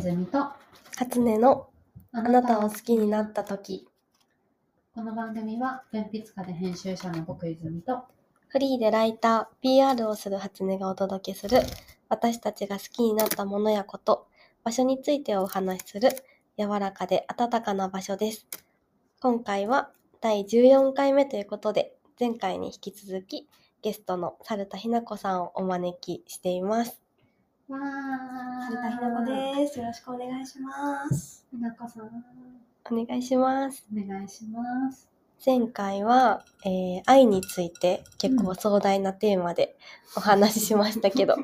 泉と初音のあなたを好きになった時。この番組は文筆家で編集者の僕泉とフリーでライター PR をする初音がお届けする、私たちが好きになったものやこと、場所についてお話しする柔らかで温かな場所です。今回は第14回目ということで、前回に引き続きゲストの猿田日菜子さんをお招きしています。わー、猿田日菜子です。よろしくお願いします。日菜子さん、お願いします。お願いします。前回は、愛について結構壮大なテーマでお話ししましたけど、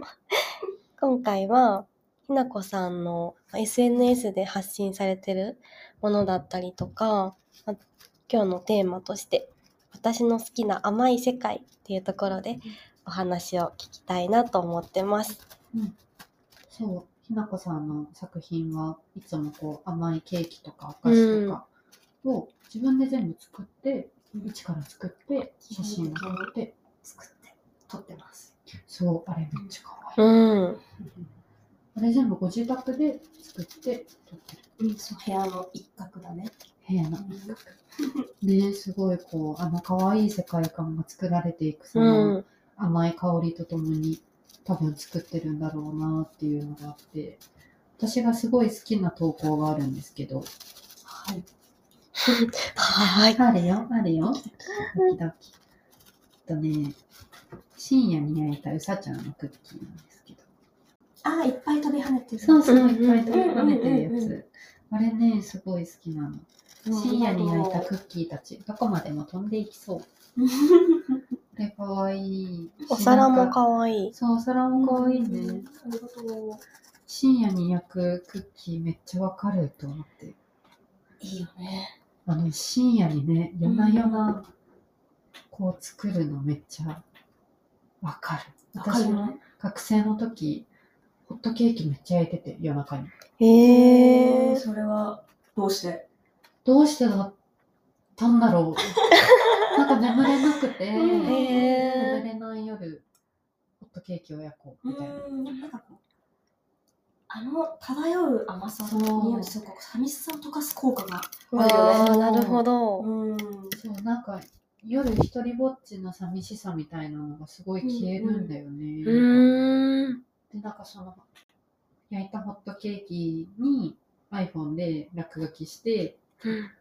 今回は日菜子さんの SNS で発信されてるものだったりとか、今日のテーマとして私の好きな甘い世界っていうところでお話を聞きたいなと思ってます。うん、そう、日菜子さんの作品はいつもこう甘いケーキとかお菓子とかを自分で全部作って、一から作って写真を撮って撮ってます。そう、あれめっちゃ可愛い。うん。あれ全部ご自宅で作って撮ってる。うん、そう、部屋の一角だね。部屋の一角。ね、すごいこう可愛い世界観が作られていく、その甘い香りとともに多分作ってるんだろうなっていうのがあって、私がすごい好きな投稿があるんですけど、はいはい、あるよドキドキ。深夜に焼いたうさちゃんのクッキーなんですけど、いっぱい飛び跳ねてる。そう、いっぱい飛び跳ねてるやつ、あれね、すごい好きなの。深夜に焼いたクッキーたち、どこまでも飛んでいきそう。これかわいい。お皿もかわいい。そう、お皿もかわいいね。ありがとう。深夜に焼くクッキーめっちゃわかると思って。いいよね。深夜にね、夜な夜なこう作るのめっちゃわかる。私も学生の時、ホットケーキめっちゃ焼いてて、夜中に。それはどうしてだったんだろう。眠れなくて、眠れない夜、ホットケーキを焼こうみたいな。漂う甘さに、寂しさを溶かす効果があるよね。なるほど。そう、夜一人ぼっちの寂しさみたいなのがすごい消えるんだよね。で、焼いたホットケーキに iPhone で落書きして、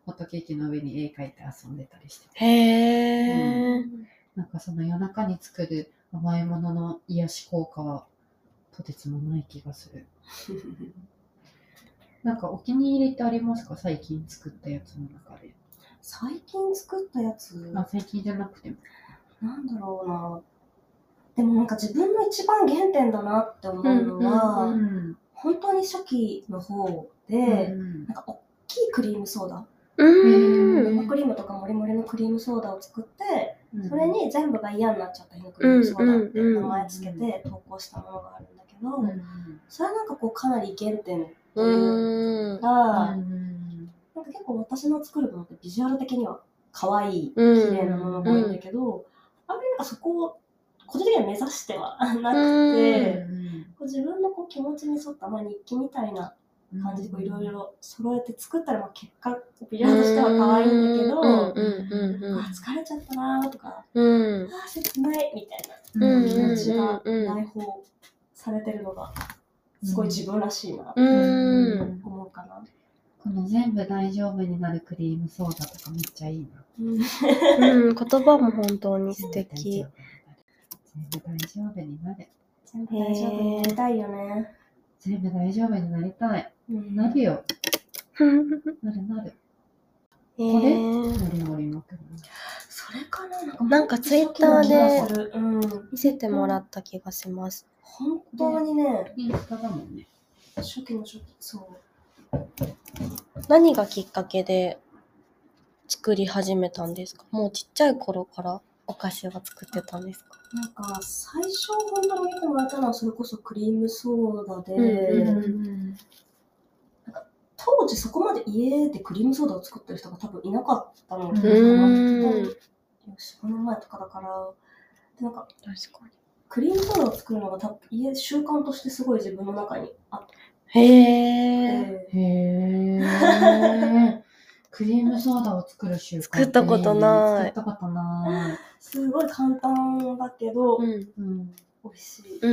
ホットケーキの上に絵描いて遊んでたりしてた。夜中に作る甘いものの癒し効果はとてつもない気がする。お気に入りってありますか？最近作ったやつの中で。最近作ったやつ？最近じゃなくても。なんだろうな。でも自分の一番原点だなって思うのは、本当に初期の方で、大きいクリームソーダ、生クリームとかモリモリのクリームソーダを作って、それに全部が嫌になっちゃったクリームソーダって名前つけて投稿したものがあるんだけど、それはかなり原点というか、結構私の作るものってビジュアル的には可愛い、綺麗なものが多いんだけど、あんまりそこを個人的には目指してはなくて、自分の気持ちに沿った、日記みたいな感じでいろいろ揃えて作ったら、結果ビジュアルとしては可愛いんだけど、疲れちゃったなとか、切ないみたいな気持ちが内包されてるのがすごい自分らしいなって思うかな。この全部大丈夫になるクリームソーダとかめっちゃいいな。言葉も本当に素敵。全部大丈夫になりたい。なるよ。なる。これ？それかな。ツイッターで見せてもらった気がします。本当にね。インスタだもんね。初期。そう。何がきっかけで作り始めたんですか？もうちっちゃい頃からお菓子は作ってたんですか？最初本当に見てもらったのはそれこそクリームソーダで、当時そこまで家でクリームソーダを作ってる人が多分いなかったので、4年前とかだから、で確かにクリームソーダを作るのが多分家習慣としてすごい自分の中にあって、へえ、うん、へえ。クリームソーダを作る習慣作ったことない。すごい簡単だけど、うんうん、美味しい。う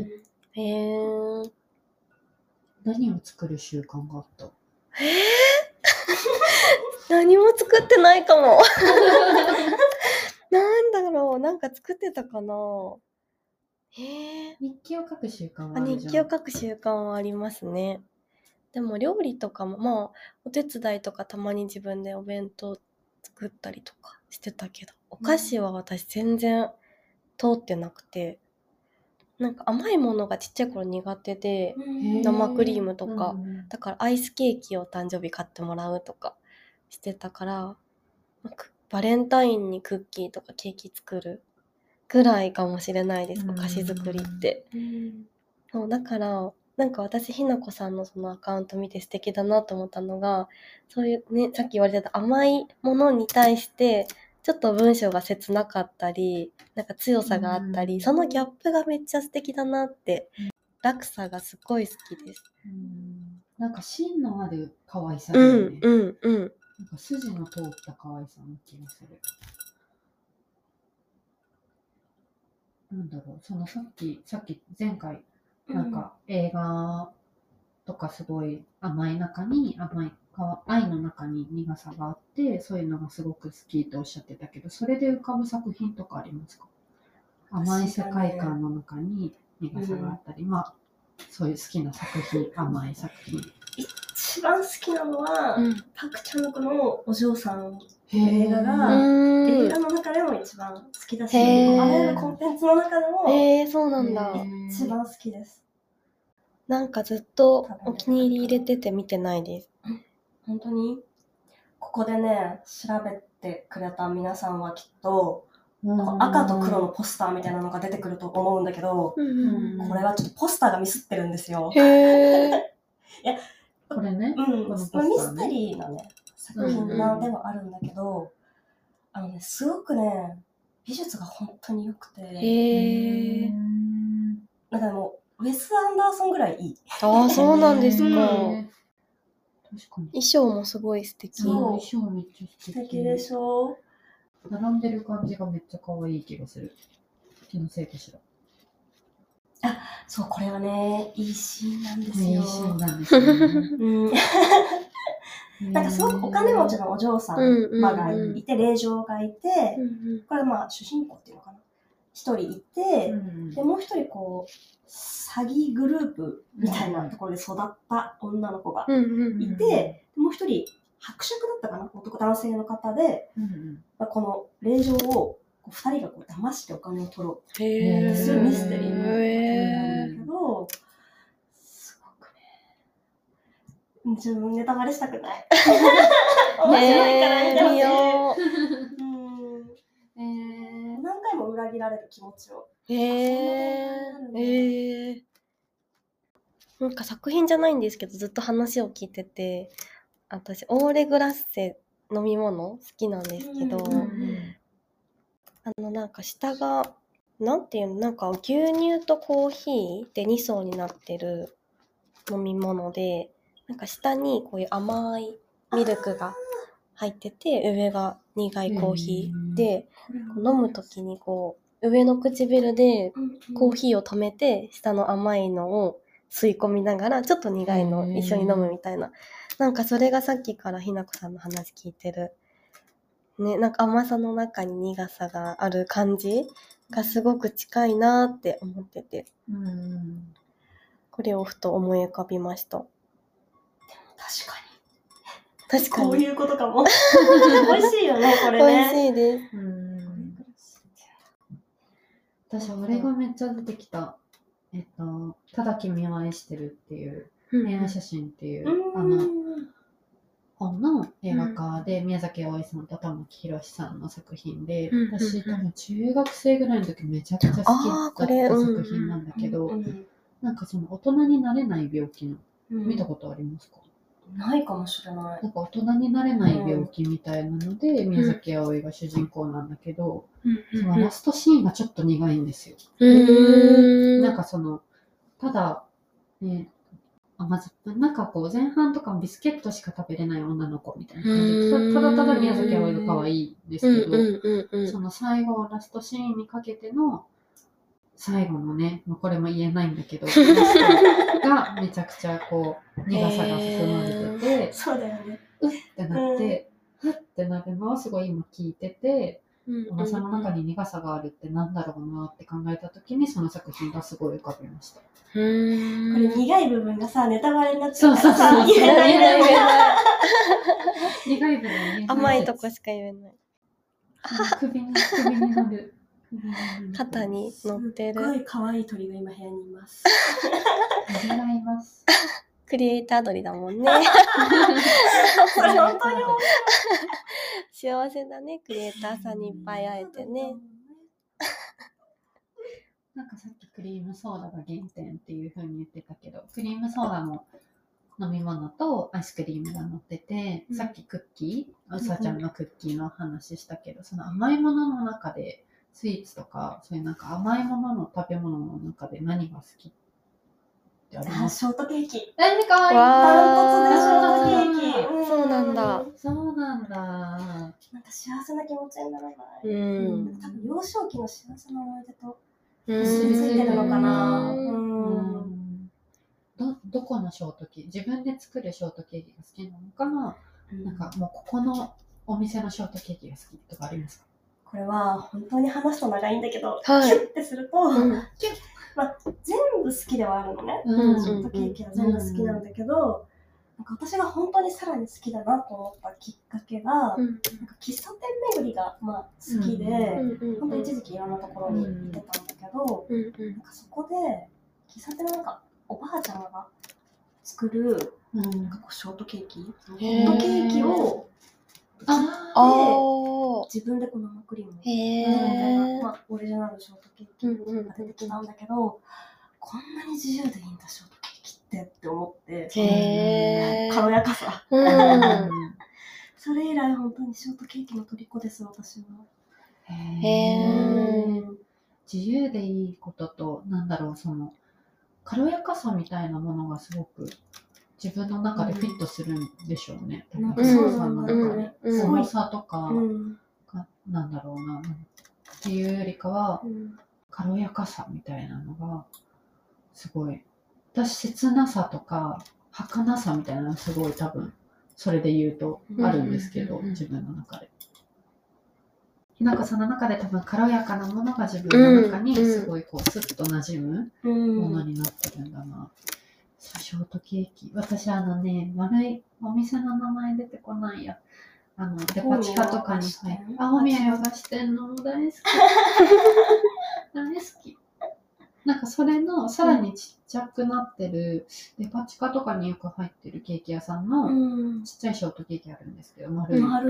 ん、へえ、うん。何を作る習慣があった？何も作ってないかも。なんだろう、なんか作ってたかな。日記を書く習慣はあるじゃん。日記を書く習慣はありますね。でも料理とかも、まあ、お手伝いとかたまに自分でお弁当作ったりとかしてたけど、お菓子は私全然通ってなくて、なんか甘いものがちっちゃい頃苦手で、生クリームとか、だからアイスケーキを誕生日買ってもらうとかしてたから、バレンタインにクッキーとかケーキ作るぐらいかもしれないです、お菓子作りって。そうだからなんか私、ひなこさんのそのアカウント見て素敵だなと思ったのが、そういうね、さっき言われてた甘いものに対して、ちょっと文章が切なかったり、なんか強さがあったり、そのギャップがめっちゃ素敵だなって、落差がすごい好きです。なんか芯のある可愛さだよね。なんか筋の通った可愛さの気がする。なんだろう、そのさっき前回、なんか映画とかすごい甘い中に愛の中に苦さがあって、そういうのがすごく好きとおっしゃってたけど、それで浮かぶ作品とかありますか？甘い世界観の中に苦さがあったり、まあそういう好きな作品、甘い作品。一番好きなのは、パクチャンクのお嬢さんの映画が、映画の中でも一番好きだし、あらゆるコンテンツの中でも、そうなんだ、一番好きです。なんかずっとお気に入り入れてて見てないです。本当に？ここでね、調べてくれた皆さんはきっと、赤と黒のポスターみたいなのが出てくると思うんだけど、これはちょっとポスターがミスってるんですよ。いや、これね、ミステリーなね、作品なんではあるんだけど、ね、すごくね、美術が本当に良くて、なんかもうウェス・アンダーソンぐらいいい。あ、そうなんですか。確かに。衣装もすごい素敵。衣装めっちゃ素敵でしょ。並んでる感じがめっちゃ可愛い気がする。気のせいかしら。あ、そう、これはね、いいシーンなんですよ。いいシーンなんですよね。なんかすごくお金持ちのお嬢さんがいて、令嬢がいて、これはまあ主人公っていうのかな、一人いて、でもう一人こう詐欺グループみたいなところで育った女の子がいて、もう一人伯爵だったかな、男性の方で、この令嬢を2人がこう騙してお金を取ろうっていうミステリーなんだけど、すごくね、自分ネタバレしたくない。面白いから見てほしい。何回も裏切られる気持ちを。なんか作品じゃないんですけど、ずっと話を聞いてて、私オーレグラッセ飲み物好きなんですけど、なんか下がなんていうの、なんか牛乳とコーヒーで2層になってる飲み物で、なんか下にこういう甘いミルクが入ってて、上が苦いコーヒーで、飲むときにこう上の唇でコーヒーを止めて、下の甘いのを吸い込みながらちょっと苦いの一緒に飲むみたいな、なんかそれがさっきからひなこさんの話聞いてるね、なんか甘さの中に苦さがある感じがすごく近いなって思ってて、これをふと思い浮かびました。でも確かにこういうことかも。美味しいよね、これね。美味しいです。私、あれがめっちゃ出てきた、ただ君を愛してるっていう恋愛写真っていう、本の映画化で、宮崎あおいさんと玉木宏さんの作品で、私多分中学生ぐらいの時めちゃくちゃ好きだった作品なんだけど、なんかその大人になれない病気の、見たことありますか？ないかもしれない。なんか大人になれない病気みたいなので、宮崎あおいが主人公なんだけど、そのラストシーンがちょっと苦いんですよ。なんかそのただね、甘酸っぱい、なんかこう前半とかビスケットしか食べれない女の子みたいな感じで、ただただ宮崎葵が可愛いんですけど、その最後ラストシーンにかけての最後のね、まあ、これも言えないんだけどがめちゃくちゃこう苦さが進まれてて、そうだよね、うってなって、ふってなるのをすごい今聞いてて、甘さの中に苦さがあるってなんだろうなって考えたときにその作品がすごい浮かびました。これ苦い部分がさネタバレになっちゃうからさ、そうそうそう、言えない苦い部分言えない、甘いとこしか言えない、首になる肩に乗ってるすごい可愛い鳥が今部屋にいます鳥がいますクリエイター鳥だもんねこれ本当に幸せだね、クリエイターさんにいっぱい会えてねなんかさっきクリームソーダが原点っていう風に言ってたけど、クリームソーダの飲み物とアイスクリームが乗ってて、さっきクッキー、うさちゃんのクッキーの話したけど、その甘いものの中でスイーツとか、そういうなんか甘いものの食べ物の中で何が好きってあります？ショートケーキ。かわいい。ダントツでショートケーキ。そうなんだ。そうなんだ。なんか幸せな気持ちにならない。多分幼少期の幸せな思い出と結びついてるのかな。どこのショートケーキ？自分で作るショートケーキが好きなのかな。なんかもうここのお店のショートケーキが好きとかありますか？これは本当に話すと長いんだけど、キュッてすると、まあ、全部好きではあるのね、ショートケーキは全部好きなんだけど、なんか私が本当にさらに好きだなと思ったきっかけが、なんか喫茶店巡りがまあ好きで、本当に一時期いろんなところに行ってたんだけど、なんかそこで喫茶店のなんかおばあちゃんが作るなんかこうショートケーキ、を自分でこの生クリームみたいな、まあ、オリジナルショートケーキが出てきたんだけど、こんなに自由でいいんだショートケーキって思って、軽やかさ、それ以来本当にショートケーキの虜です私は。自由でいいことと、なんだろう、その軽やかさみたいなものがすごく自分の中でフィットするんでしょうね。なんかすごいさとか、なんだろうなっていうよりかは、軽やかさみたいなのがすごい、私切なさとか儚さみたいなのすごい多分それで言うとあるんですけど、自分の中で日向さんの中で多分軽やかなものが自分の中にすごいこうスッと馴染むものになってるんだな。ショートケーキ、私ね、丸いお店の名前出てこないや、デパ地下とかに入る青宮洋菓子店の大好き大好き、なんかそれのさらにちっちゃくなってる、デパ地下とかによく入ってるケーキ屋さんのちっちゃいショートケーキあるんですけど、丸いの、あ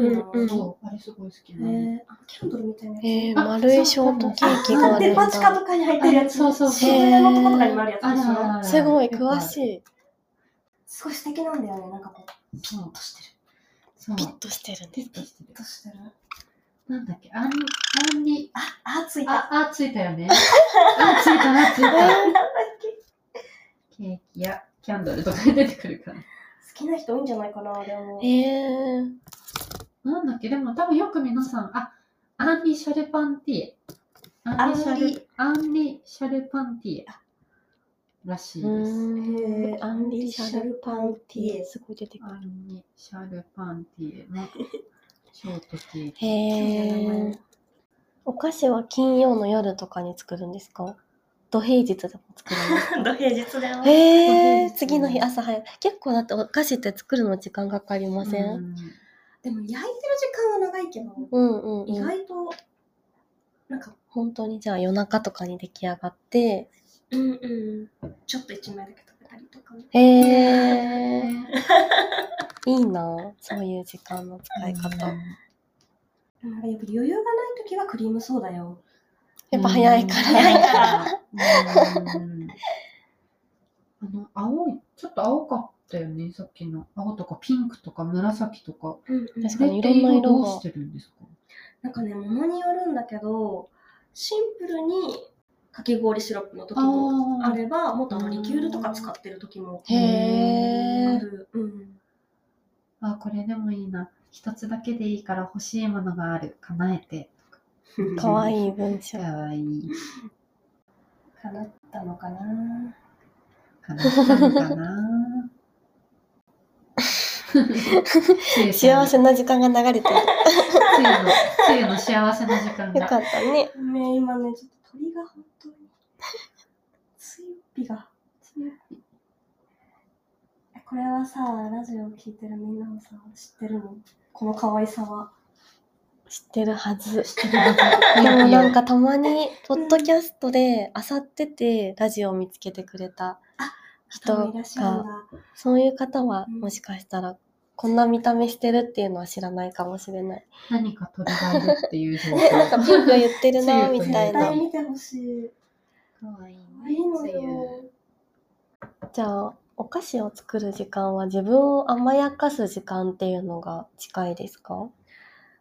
れすごい好きなの、キャンドルみたいなやつ、丸いショートケーキがあるんだ、デパ地下とかに入ってるやつ、渋谷のとことかにもあるやつでしょ、すごい詳しい、すごい素敵なんだよね、なんかこうピッとしてる、ピッとしてる、ピッとしてる、なんだっけ、アンリ、ついた。ついたよね。ついた。なんだっけ。ケーキやキャンドルとか出てくるから。好きな人多いんじゃないかな、でも。なんだっけ、でも多分よく皆さん、アンリ・シャルパンティエ。アンリ・シャルパンティエ。らしいです。アンリ・シャルパンティエ。すごい出てくる。アンリ・シャルパンティエね。ショートケーキ。お菓子は金曜の夜とかに作るんですか？土平日でも作るんですか？土平日だよ。次の日朝早い。結構だってお菓子って作るの時間かかりません？でも焼いてる時間は長いけど、意外となんか本当にじゃあ夜中とかに出来上がって、ちょっと一枚だけ食べたりとか。いいな、そういう時間の使い方。なんかやっぱ余裕がないときはクリームソーダよ。やっぱ早いから。青い、ちょっと青かったよね、さっきの。青とかピンクとか紫とか。確かにいろんな色が。どうしてるんですか？なんかね、ものによるんだけど、シンプルにかき氷シロップの時もあれば、もっとリキュールとか使ってる時もある。うん、あ、これでもいいな。一つだけでいいから欲しいものがある、叶えて。かわいい文章。かわいい。叶ったのかな。叶ったのかな。幸せな時間が流れてる。つゆの幸せな時間が。よかったね。ね、今ね、ちょっと鳥が本当につゆっぴ。これはさ、ラジオを聞いてるみんなもさ、知ってるの？この可愛さは。知ってるはず。でもなんかたまにポッドキャストで漁っててラジオを見つけてくれた人が、そういう方はもしかしたらこんな見た目してるっていうのは知らないかもしれない。何か鳥がいるっていう状況。ね、なんかピンが言ってるなみたいな。絶対見てほしい。かわいいね。じゃあお菓子を作る時間は自分を甘やかす時間っていうのが近いですか？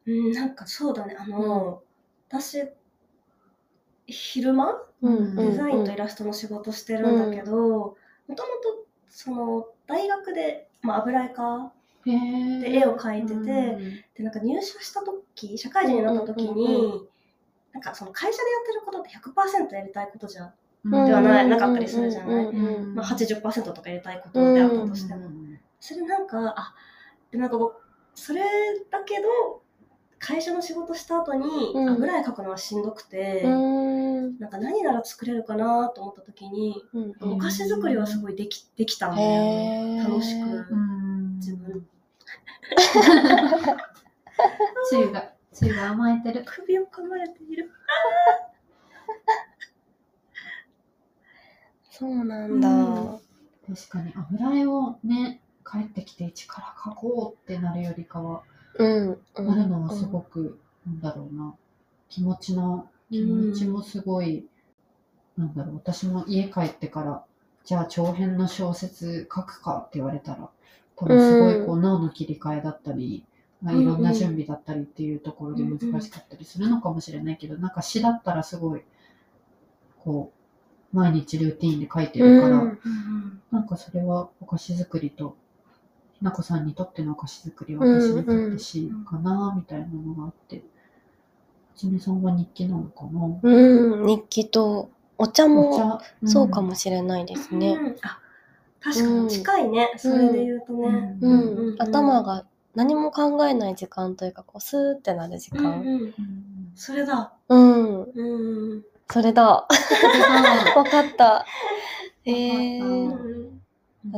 なんかそうだね、私昼間、デザインとイラストの仕事してるんだけど、もともとその大学で、油絵科で絵を描いてて、でなんか入社した時、社会人になった時に、なんかその会社でやってることって 100% やりたいことじゃではない、なかったりするじゃない、80% とかやりたいことであったとしても、それなんかそれだけど会社の仕事した後に油絵描くのはしんどくて、なんか何なら作れるかなと思った時に、お菓子作りはすごいできたんだよね、楽しく、自分つゆが甘えてる、首を噛まれている。そうなんだ、確かに油絵をね、帰ってきて一から描こうってなるよりかは、なるのはすごく、なんだろうな、気持ちもすごい、なんだろう、私も家帰ってからじゃあ長編の小説書くかって言われたら、多分すごいこう脳の切り替えだったり、いろんな準備だったりっていうところで難しかったりするのかもしれないけど、なんか詩だったらすごいこう毎日ルーティーンで書いてるから、なんかそれはお菓子作りと。ひなこさんにとってのお菓子作りは私にとってしかなみたいなのがあって、はじめさんは日記なのかな。日記とお茶もそうかもしれないですね。あ、確かに近いね、それで言うとね。頭が何も考えない時間というか、こうスーってなる時間。それだ。それだ。わかった。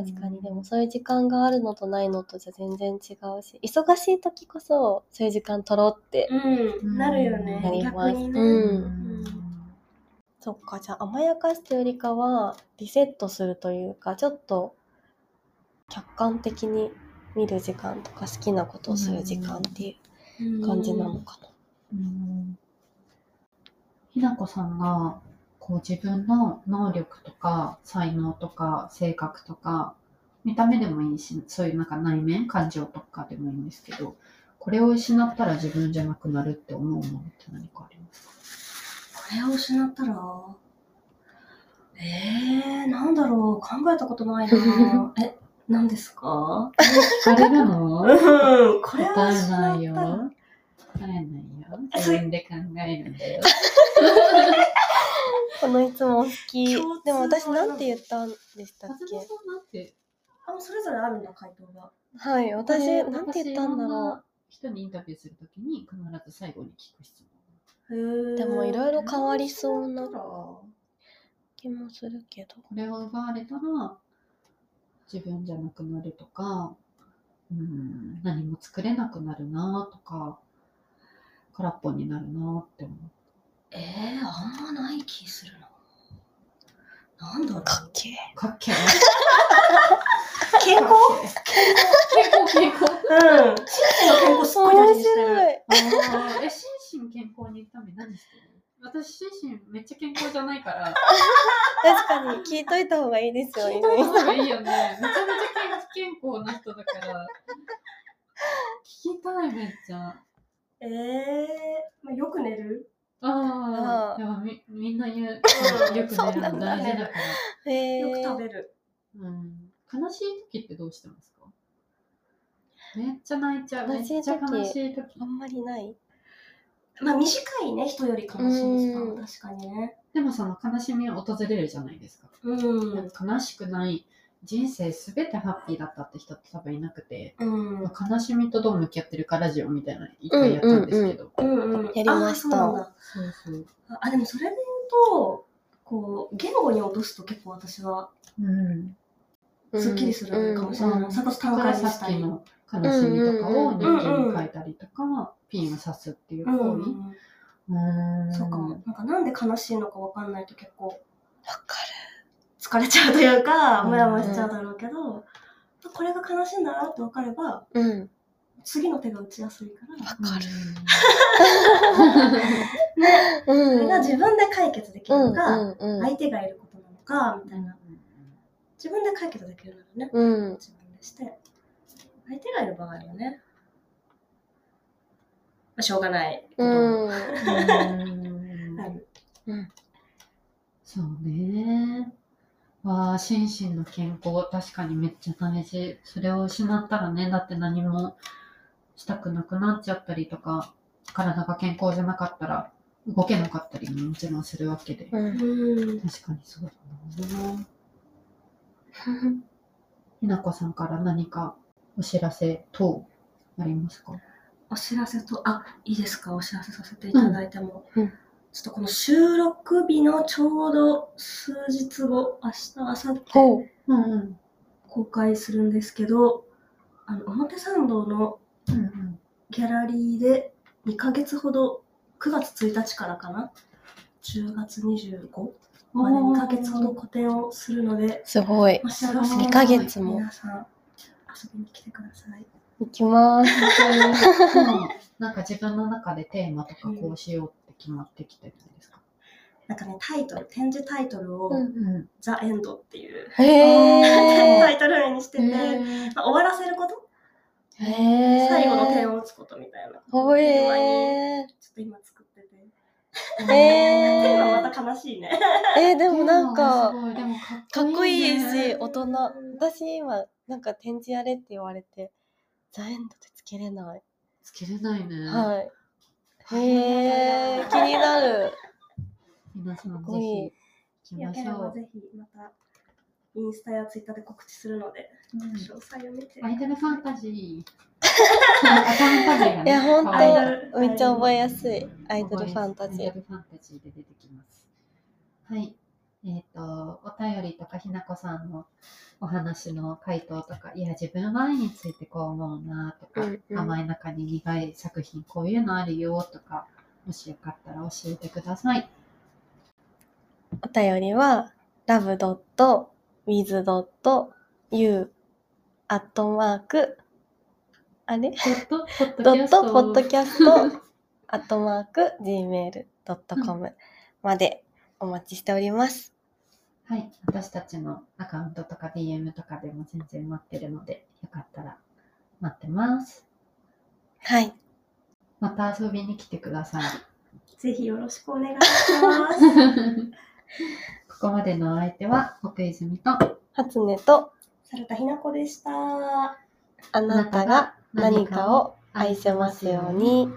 確かに、でもそういう時間があるのとないのとじゃ全然違うし、忙しい時こそそういう時間取ろうってなるよね、なります。逆にね。そっか、じゃあ甘やかすというよりかはリセットするというか、ちょっと客観的に見る時間とか好きなことをする時間っていう感じなのかな。ひなこさんがこう自分の能力とか才能とか性格とか見た目でもいいし、そういうなんか内面感情とかでもいいんですけど、これを失ったら自分じゃなくなるって思うものって何かありますか？これを失ったらなんだろう、考えたことないな。何ですか？聞かれるの？答えないよ。自分で考えるんだよ。この質問好き。でも私なんて言ったんでしたっけ？はじめさんなんて？それぞれあるんだ、回答が。はい、私なんて言ったんだろう。人にインタビューするときに必ず最後に聞く質問。でもいろいろ変わりそうな気もするけど。これを奪われたら自分じゃなくなるとか、何も作れなくなるなとか、空っぽになるなって思う。あんまない気するな。なんだろう。かっけー。健康。心身の健康すごい大事にしてる。心身健康に行くために何してる？私心身めっちゃ健康じゃないから。確かに聞いといた方がいいですよ。聞いといた方がいいよね。めちゃめちゃ健康な人だから。聞きたいめっちゃ。よく寝る？ああ、うん、みんな言うよくね、大事だからよく食べる、うん、悲しい時ってどうしてますか？めっちゃ泣いちゃう、めっちゃ悲しい時あんまりない。まあ短いね、人より悲しい時間は確かにね。でもその悲しみは訪れるじゃないですか。うん、悲しくない人生すべてハッピーだったって人って多分いなくて、うん、悲しみとどう向き合ってるかラジオみたいな一回やったんですけど、やりました。そうそうあ、でもそれで言うとこう言語に落とすと結構私はすっきりするかもしれない。さっきの悲しみとかを日記に書いたりとか、ピンを刺すっていう行為、そうかも。なんで悲しいのかわかんないと結構疲れちゃうというか、ムラムラしちゃうだろうけど、これが悲しいんだなって分かれば、次の手が打ちやすいから。分かる。ね、それが自分で解決できるのか、相手がいることなのかみたいな。自分で解決できるならね、自分でして、相手がいる場合はね、しょうがないこともある。そうね。わあ、心身の健康確かにめっちゃ大事。それを失ったらね、だって何もしたくなくなっちゃったりとか、体が健康じゃなかったら動けなかったりももちろんするわけで、確かにそうだな。ひなこさんから何かお知らせ等ありますか？お知らせと、いいですか、お知らせさせていただいても、ちょっとこの収録日のちょうど数日後、明日、明後日、公開するんですけど、表参道のギャラリーで2ヶ月ほど、9月1日からかな、10月25まで2ヶ月ほど個展をするので、すごい、もしよろしければ皆さん遊びに来てください。行きます。なんか自分の中でテーマとかこうしようって決まってきてるんですか？なんかね、タイトル、展示タイトルをザ・エンドっていうタイトル名にしてて、終わらせること、最後の点を打つことみたいな。ちょっと今作ってて。テーマまた悲しいね。でもなんか、かっこいいし、大人。私今、なんか展示やれって言われて、ザ・エンドってつけれない。つけれないね。はい。気になる。皆さんぜひ行きましょう。よければぜひまたインスタやツイッターで告知するので、詳細を見て。アイドルファンタジー。いや本当めっちゃ覚えやすいアイドルファンタジー。アイドルファンタジーで出てきます。はい。お便りとかひなこさんのお話の回答とか、いや自分は愛についてこう思うなとか、甘い中に苦い作品こういうのあるよとか、もしよかったら教えてください。お便りは love.with.you@podcast.podcast@gmail.com までお待ちしております。はい、私たちのアカウントとか DM とかでも全然待ってるので、よかったら待ってます。はい。また遊びに来てください。ぜひよろしくお願いします。ここまでのお相手は奥泉と初音と猿田ひな子でした。あなたが何かを愛せますように。